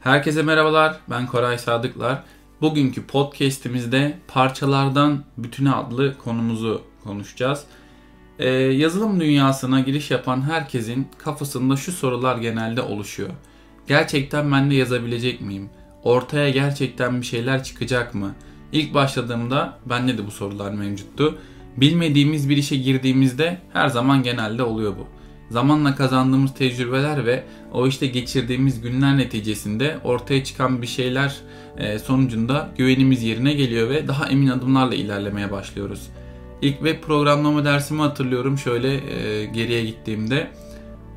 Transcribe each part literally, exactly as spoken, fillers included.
Herkese merhabalar, ben Koray Sadıklar. Bugünkü podcast'imizde Parçalardan Bütüne adlı konumuzu konuşacağız. Ee, yazılım dünyasına giriş yapan herkesin kafasında şu sorular genelde oluşuyor. Gerçekten ben de yazabilecek miyim? Ortaya gerçekten bir şeyler çıkacak mı? İlk başladığımda bende de bu sorular mevcuttu. Bilmediğimiz bir işe girdiğimizde her zaman genelde oluyor bu. Zamanla kazandığımız tecrübeler ve o işte geçirdiğimiz günler neticesinde ortaya çıkan bir şeyler sonucunda güvenimiz yerine geliyor ve daha emin adımlarla ilerlemeye başlıyoruz. İlk web programlama dersimi hatırlıyorum, şöyle geriye gittiğimde.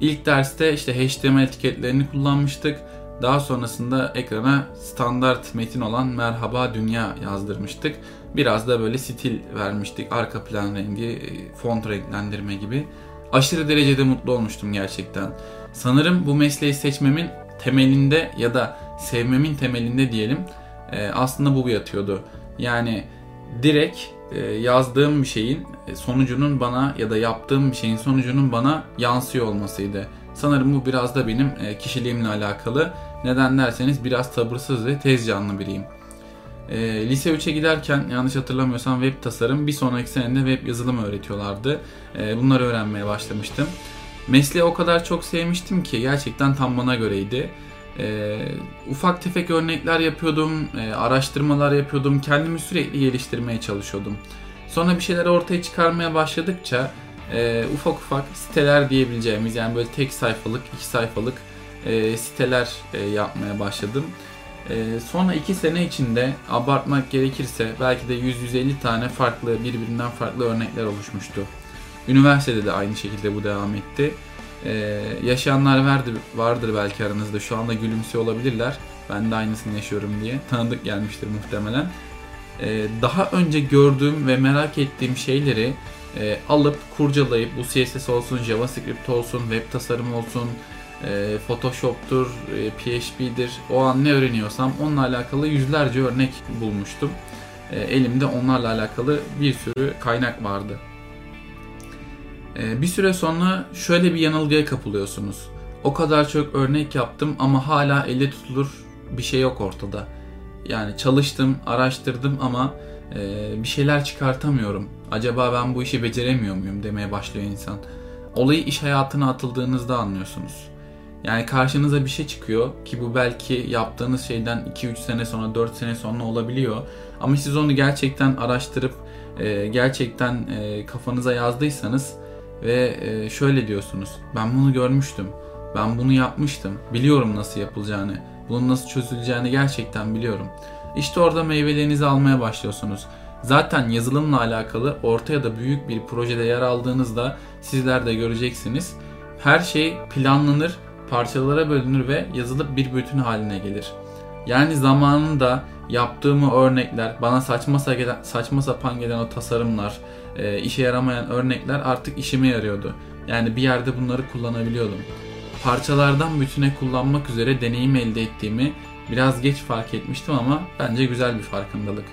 İlk derste işte H T M L etiketlerini kullanmıştık. Daha sonrasında ekrana standart metin olan Merhaba Dünya yazdırmıştık. Biraz da böyle stil vermiştik. Arka plan rengi, font renklendirme gibi. Aşırı derecede mutlu olmuştum gerçekten. Sanırım bu mesleği seçmemin temelinde ya da sevmemin temelinde diyelim aslında bu yatıyordu. Yani direkt yazdığım bir şeyin sonucunun bana ya da yaptığım bir şeyin sonucunun bana yansıyor olmasıydı. Sanırım bu biraz da benim kişiliğimle alakalı. Neden derseniz biraz sabırsız ve tez canlı biriyim. Lise üçe giderken yanlış hatırlamıyorsam web tasarım, bir sonraki senede web yazılımı öğretiyorlardı. Bunları öğrenmeye başlamıştım. Mesleği o kadar çok sevmiştim ki gerçekten tam bana göreydi. Ufak tefek örnekler yapıyordum, araştırmalar yapıyordum, kendimi sürekli geliştirmeye çalışıyordum. Sonra bir şeyler ortaya çıkarmaya başladıkça ufak ufak siteler diyebileceğimiz, yani böyle tek sayfalık, iki sayfalık siteler yapmaya başladım. Sonra iki sene içinde abartmak gerekirse belki de yüz yüz elli tane farklı, birbirinden farklı örnekler oluşmuştu. Üniversitede de aynı şekilde bu devam etti. Ee, yaşayanlar vardır belki aranızda, şu anda gülümsüyor olabilirler. Ben de aynısını yaşıyorum diye. Tanıdık gelmiştir muhtemelen. Ee, daha önce gördüğüm ve merak ettiğim şeyleri e, alıp kurcalayıp, bu C S S olsun, JavaScript olsun, web tasarımı olsun, Photoshop'tur, P H P'dir, o an ne öğreniyorsam onunla alakalı yüzlerce örnek bulmuştum. Elimde onlarla alakalı bir sürü kaynak vardı. Bir süre sonra şöyle bir yanılgıya kapılıyorsunuz. O kadar çok örnek yaptım ama hala elle tutulur bir şey yok ortada. Yani çalıştım, araştırdım ama bir şeyler çıkartamıyorum. Acaba ben bu işi beceremiyor muyum demeye başlıyor insan. Olayı iş hayatına atıldığınızda anlıyorsunuz. Yani karşınıza bir şey çıkıyor ki bu belki yaptığınız şeyden iki üç sene sonra, dört sene sonra olabiliyor. Ama siz onu gerçekten araştırıp, gerçekten kafanıza yazdıysanız ve şöyle diyorsunuz. Ben bunu görmüştüm, ben bunu yapmıştım, biliyorum nasıl yapılacağını, bunun nasıl çözüleceğini gerçekten biliyorum. İşte orada meyvelerinizi almaya başlıyorsunuz. Zaten yazılımla alakalı ortaya da büyük bir projede yer aldığınızda sizler de göreceksiniz. Her şey planlanır, parçalara bölünür ve yazılıp bir bütün haline gelir. Yani zamanında yaptığım o örnekler, bana saçma, saçma sapan gelen o tasarımlar, işe yaramayan örnekler artık işime yarıyordu. Yani bir yerde bunları kullanabiliyordum. Parçalardan bütüne kullanmak üzere deneyim elde ettiğimi biraz geç fark etmiştim ama bence güzel bir farkındalık.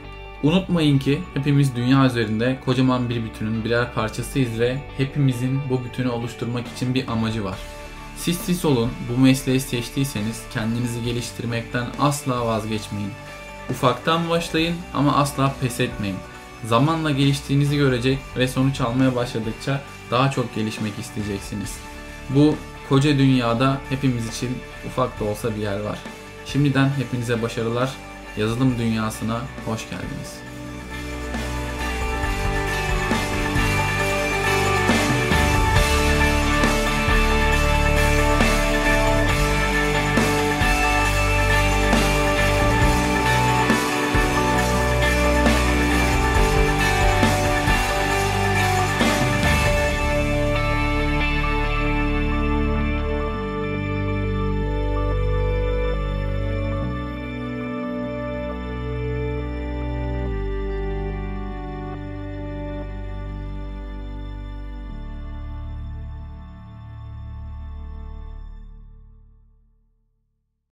Unutmayın ki hepimiz dünya üzerinde kocaman bir bütünün birer parçasıyız ve hepimizin bu bütünü oluşturmak için bir amacı var. Siz siz olun, bu mesleği seçtiyseniz kendinizi geliştirmekten asla vazgeçmeyin. Ufaktan başlayın ama asla pes etmeyin. Zamanla geliştiğinizi görecek ve sonuç almaya başladıkça daha çok gelişmek isteyeceksiniz. Bu koca dünyada hepimiz için ufak da olsa bir yer var. Şimdiden hepinize başarılar. Yazılım dünyasına hoş geldiniz.